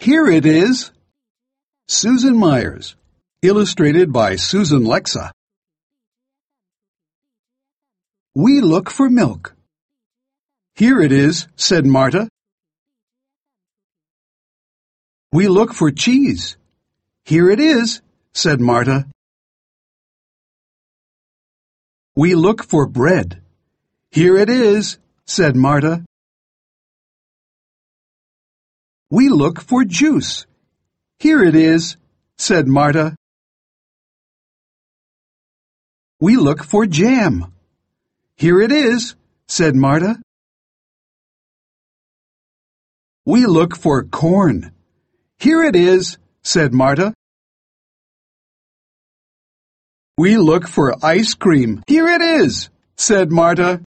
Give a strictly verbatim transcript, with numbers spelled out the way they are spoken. Here it is! Susan Myers, illustrated by Susan Lexa. We look for milk. Here it is, said Marta. We look for cheese. Here it is, said Marta. We look for bread. Here it is, said Marta. We look for juice. Here it is, said Marta. We look for jam. Here it is, said Marta. We look for corn. Here it is, said Marta. We look for ice cream. Here it is, said Marta.